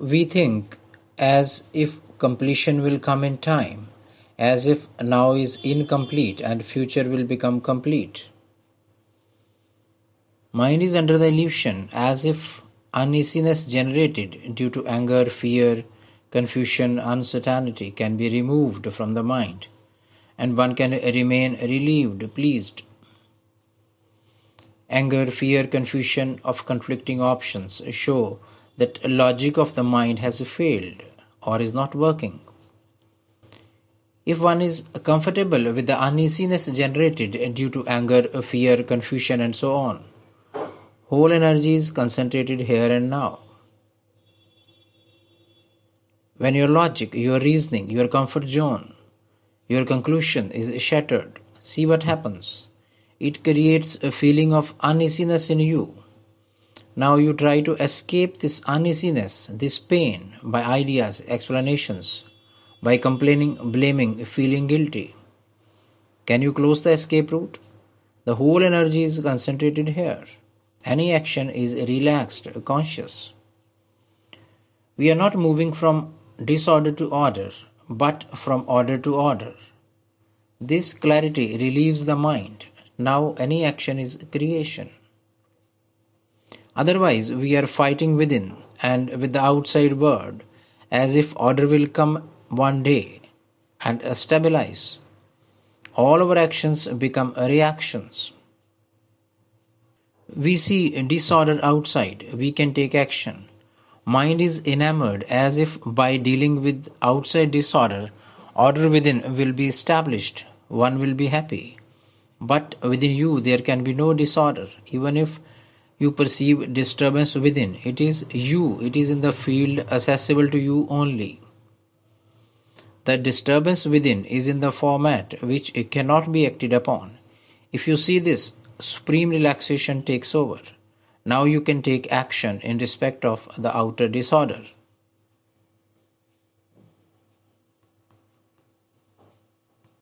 We think as if completion will come in time, as if now is incomplete and future will become complete. Mind is under the illusion as if uneasiness generated due to anger, fear, confusion, uncertainty can be removed from the mind, and one can remain relieved, pleased. Anger, fear, confusion of conflicting options show that logic of the mind has failed or is not working. If one is comfortable with the uneasiness generated due to anger, fear, confusion and so on, whole energy is concentrated here and now. When your logic, your reasoning, your comfort zone, your conclusion is shattered, see what happens. It creates a feeling of uneasiness in you. Now you try to escape this uneasiness, this pain, by ideas, explanations, by complaining, blaming, feeling guilty. Can you close the escape route? The whole energy is concentrated here. Any action is relaxed, conscious. We are not moving from disorder to order, but from order to order. This clarity relieves the mind. Now any action is creation. Otherwise, we are fighting within and with the outside world, as if order will come one day and stabilize. All our actions become reactions. We see disorder outside, we can take action. Mind is enamored as if by dealing with outside disorder, order within will be established, one will be happy. But within you there can be no disorder, even if you perceive disturbance within. It is you, it is in the field accessible to you only. The disturbance within is in the format which it cannot be acted upon. If you see this, supreme relaxation takes over. Now you can take action in respect of the outer disorder.